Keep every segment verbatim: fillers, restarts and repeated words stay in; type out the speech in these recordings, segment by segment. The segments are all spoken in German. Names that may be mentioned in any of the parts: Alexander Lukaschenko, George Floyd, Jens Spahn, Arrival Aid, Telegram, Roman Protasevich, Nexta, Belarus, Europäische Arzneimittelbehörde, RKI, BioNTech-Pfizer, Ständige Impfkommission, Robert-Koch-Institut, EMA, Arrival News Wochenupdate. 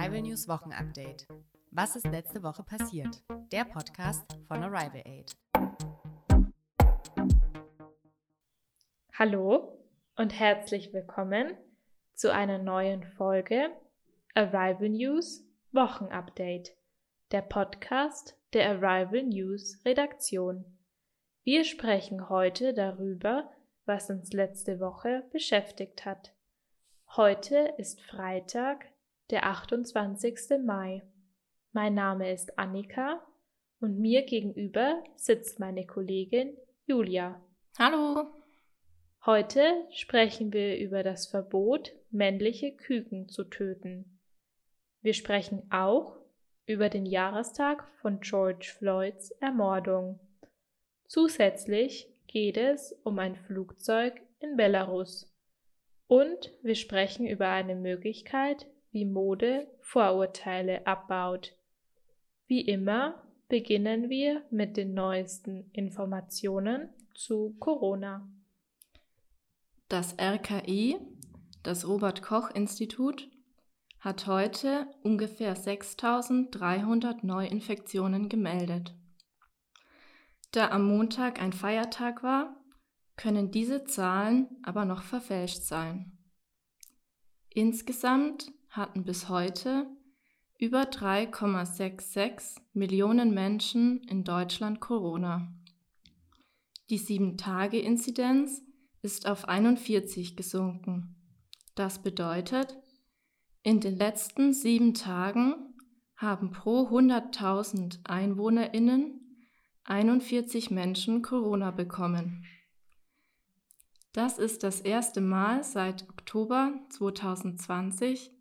Arrival News Wochenupdate. Was ist letzte Woche passiert? Der Podcast von Arrival Aid. Hallo und herzlich willkommen zu einer neuen Folge Arrival News Wochenupdate, der Podcast der Arrival News Redaktion. Wir sprechen heute darüber, was uns letzte Woche beschäftigt hat. Heute ist Freitag, der achtundzwanzigsten Mai. Mein Name ist Annika und mir gegenüber sitzt meine Kollegin Julia. Hallo! Heute sprechen wir über das Verbot, männliche Küken zu töten. Wir sprechen auch über den Jahrestag von George Floyds Ermordung. Zusätzlich geht es um ein Flugzeug in Belarus. Und wir sprechen über eine Möglichkeit, wie Mode Vorurteile abbaut. Wie immer beginnen wir mit den neuesten Informationen zu Corona. Das R K I, das Robert-Koch-Institut, hat heute ungefähr sechstausenddreihundert Neuinfektionen gemeldet. Da am Montag ein Feiertag war, können diese Zahlen aber noch verfälscht sein. Insgesamt hatten bis heute über drei Komma sechsundsechzig Millionen Menschen in Deutschland Corona. Die sieben-Tage-Inzidenz ist auf einundvierzig gesunken. Das bedeutet, in den letzten sieben Tagen haben pro hunderttausend EinwohnerInnen einundvierzig Menschen Corona bekommen. Das ist das erste Mal seit Oktober zweitausendzwanzig,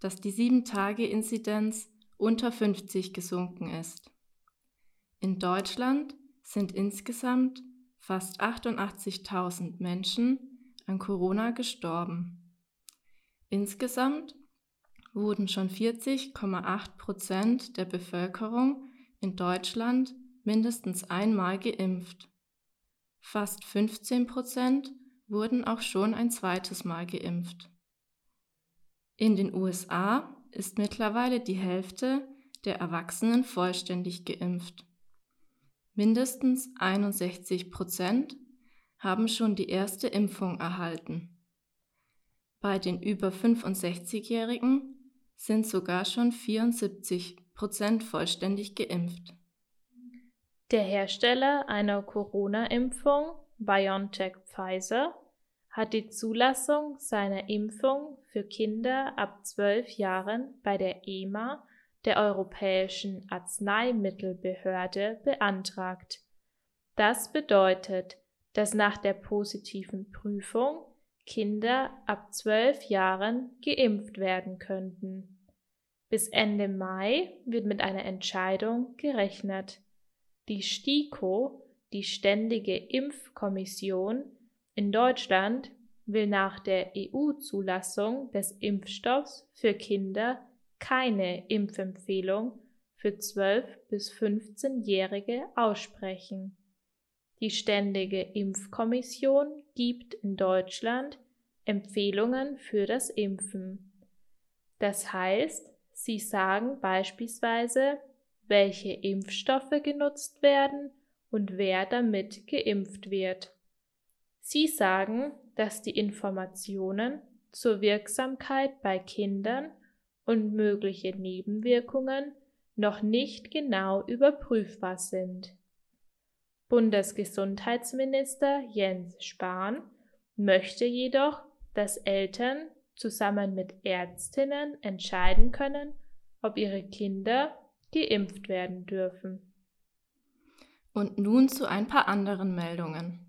dass die sieben-Tage-Inzidenz unter fünfzig gesunken ist. In Deutschland sind insgesamt fast achtundachtzigtausend Menschen an Corona gestorben. Insgesamt wurden schon vierzig Komma acht Prozent der Bevölkerung in Deutschland mindestens einmal geimpft. Fast fünfzehn Prozent wurden auch schon ein zweites Mal geimpft. In den U S A ist mittlerweile die Hälfte der Erwachsenen vollständig geimpft. Mindestens einundsechzig Prozent haben schon die erste Impfung erhalten. Bei den über fünfundsechzigjährigen sind sogar schon vierundsiebzig Prozent vollständig geimpft. Der Hersteller einer Corona-Impfung, BioNTech-Pfizer, hat die Zulassung seiner Impfung für Kinder ab zwölf Jahren bei der E M A, der Europäischen Arzneimittelbehörde, beantragt. Das bedeutet, dass nach der positiven Prüfung Kinder ab zwölf Jahren geimpft werden könnten. Bis Ende Mai wird mit einer Entscheidung gerechnet. Die STIKO, die Ständige Impfkommission, in Deutschland will nach der E U-Zulassung des Impfstoffs für Kinder keine Impfempfehlung für zwölf- bis fünfzehnjährige aussprechen. Die Ständige Impfkommission gibt in Deutschland Empfehlungen für das Impfen. Das heißt, sie sagen beispielsweise, welche Impfstoffe genutzt werden und wer damit geimpft wird. Sie sagen, dass die Informationen zur Wirksamkeit bei Kindern und mögliche Nebenwirkungen noch nicht genau überprüfbar sind. Bundesgesundheitsminister Jens Spahn möchte jedoch, dass Eltern zusammen mit Ärztinnen entscheiden können, ob ihre Kinder geimpft werden dürfen. Und nun zu ein paar anderen Meldungen.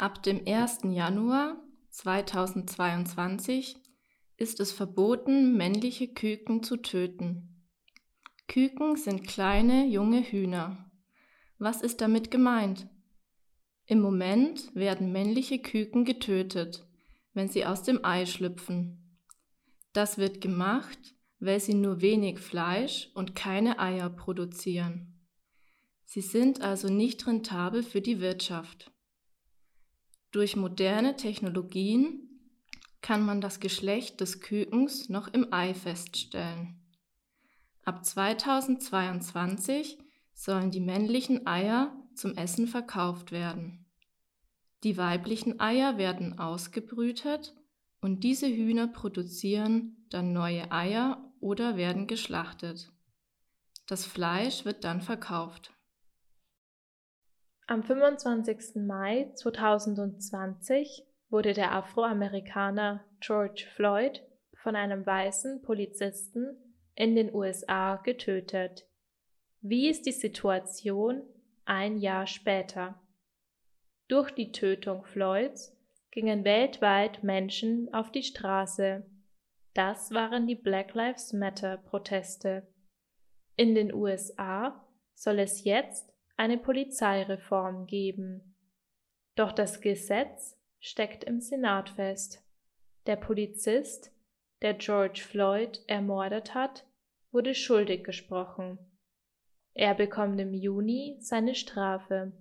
Ab dem ersten Januar zweitausendzweiundzwanzig ist es verboten, männliche Küken zu töten. Küken sind kleine, junge Hühner. Was ist damit gemeint? Im Moment werden männliche Küken getötet, wenn sie aus dem Ei schlüpfen. Das wird gemacht, weil sie nur wenig Fleisch und keine Eier produzieren. Sie sind also nicht rentabel für die Wirtschaft. Durch moderne Technologien kann man das Geschlecht des Kükens noch im Ei feststellen. Ab zweitausendzweiundzwanzig sollen die männlichen Eier zum Essen verkauft werden. Die weiblichen Eier werden ausgebrütet und diese Hühner produzieren dann neue Eier oder werden geschlachtet. Das Fleisch wird dann verkauft. Am fünfundzwanzigsten Mai zweitausendzwanzig wurde der Afroamerikaner George Floyd von einem weißen Polizisten in den U S A getötet. Wie ist die Situation ein Jahr später? Durch die Tötung Floyds gingen weltweit Menschen auf die Straße. Das waren die Black Lives Matter Proteste. In den U S A soll es jetzt eine Polizeireform geben. Doch das Gesetz steckt im Senat fest. Der Polizist, der George Floyd ermordet hat, wurde schuldig gesprochen. Er bekommt im Juni seine Strafe.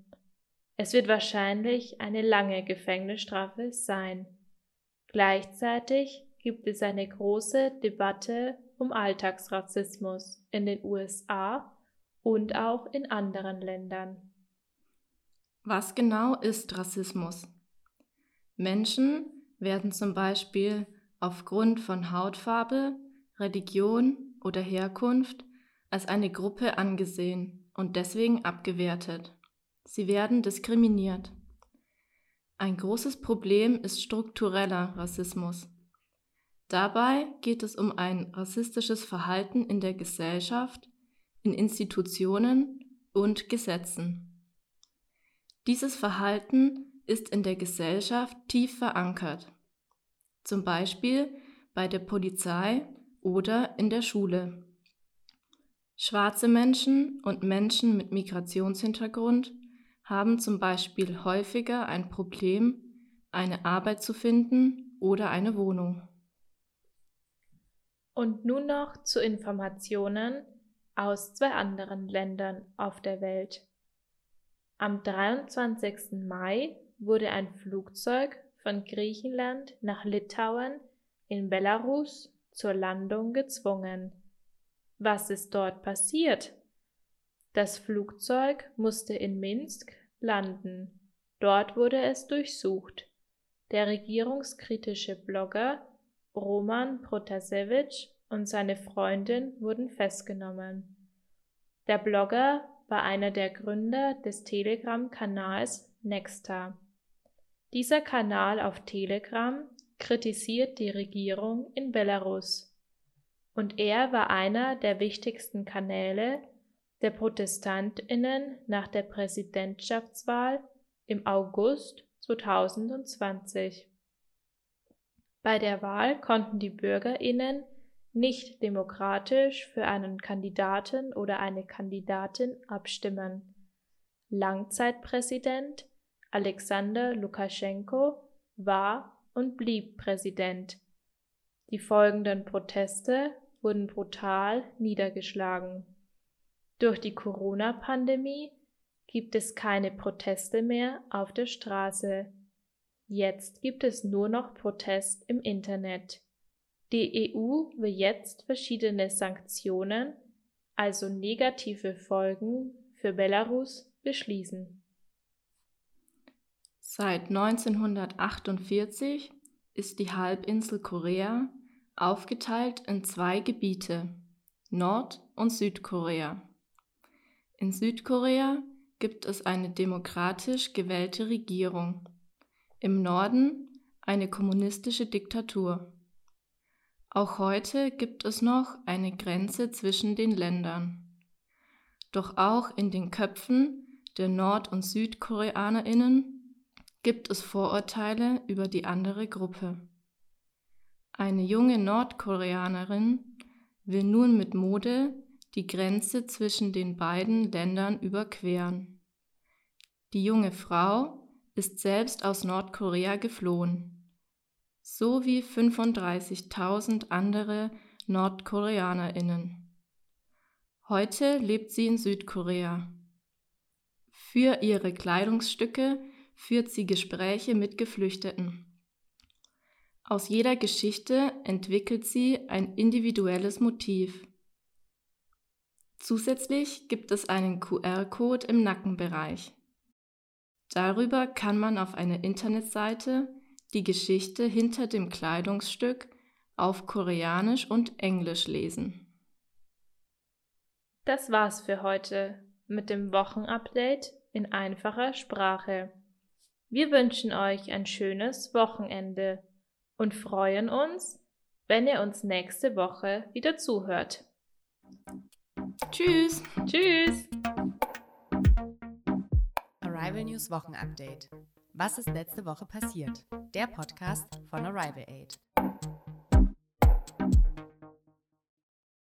Es wird wahrscheinlich eine lange Gefängnisstrafe sein. Gleichzeitig gibt es eine große Debatte um Alltagsrassismus in den U S A und auch in anderen Ländern. Was genau ist Rassismus? Menschen werden zum Beispiel aufgrund von Hautfarbe, Religion oder Herkunft als eine Gruppe angesehen und deswegen abgewertet. Sie werden diskriminiert. Ein großes Problem ist struktureller Rassismus. Dabei geht es um ein rassistisches Verhalten in der Gesellschaft, in Institutionen und Gesetzen. Dieses Verhalten ist in der Gesellschaft tief verankert, zum Beispiel bei der Polizei oder in der Schule. Schwarze Menschen und Menschen mit Migrationshintergrund haben zum Beispiel häufiger ein Problem, eine Arbeit zu finden oder eine Wohnung. Und nun noch zu Informationen aus zwei anderen Ländern auf der Welt. Am dreiundzwanzigsten Mai wurde ein Flugzeug von Griechenland nach Litauen in Belarus zur Landung gezwungen. Was ist dort passiert? Das Flugzeug musste in Minsk landen. Dort wurde es durchsucht. Der regierungskritische Blogger Roman Protasevich und seine Freundin wurden festgenommen. Der Blogger war einer der Gründer des Telegram-Kanals Nexta. Dieser Kanal auf Telegram kritisiert die Regierung in Belarus. Und er war einer der wichtigsten Kanäle der ProtestantInnen nach der Präsidentschaftswahl im August zweitausendzwanzig. Bei der Wahl konnten die BürgerInnen nicht demokratisch für einen Kandidaten oder eine Kandidatin abstimmen. Langzeitpräsident Alexander Lukaschenko war und blieb Präsident. Die folgenden Proteste wurden brutal niedergeschlagen. Durch die Corona-Pandemie gibt es keine Proteste mehr auf der Straße. Jetzt gibt es nur noch Protest im Internet. Die E U will jetzt verschiedene Sanktionen, also negative Folgen für Belarus, beschließen. Seit neunzehnhundertachtundvierzig ist die Halbinsel Korea aufgeteilt in zwei Gebiete, Nord- und Südkorea. In Südkorea gibt es eine demokratisch gewählte Regierung, im Norden eine kommunistische Diktatur. Auch heute gibt es noch eine Grenze zwischen den Ländern. Doch auch in den Köpfen der Nord- und SüdkoreanerInnen gibt es Vorurteile über die andere Gruppe. Eine junge Nordkoreanerin will nun mit Mode die Grenze zwischen den beiden Ländern überqueren. Die junge Frau ist selbst aus Nordkorea geflohen, sowie fünfunddreißigtausend andere NordkoreanerInnen. Heute lebt sie in Südkorea. Für ihre Kleidungsstücke führt sie Gespräche mit Geflüchteten. Aus jeder Geschichte entwickelt sie ein individuelles Motiv. Zusätzlich gibt es einen Q R-Code im Nackenbereich. Darüber kann man auf einer Internetseite die Geschichte hinter dem Kleidungsstück auf Koreanisch und Englisch lesen. Das war's für heute mit dem Wochenupdate in einfacher Sprache. Wir wünschen euch ein schönes Wochenende und freuen uns, wenn ihr uns nächste Woche wieder zuhört. Tschüss! Tschüss! Arrival News Wochenupdate. Was ist letzte Woche passiert? Der Podcast von Arrival Aid.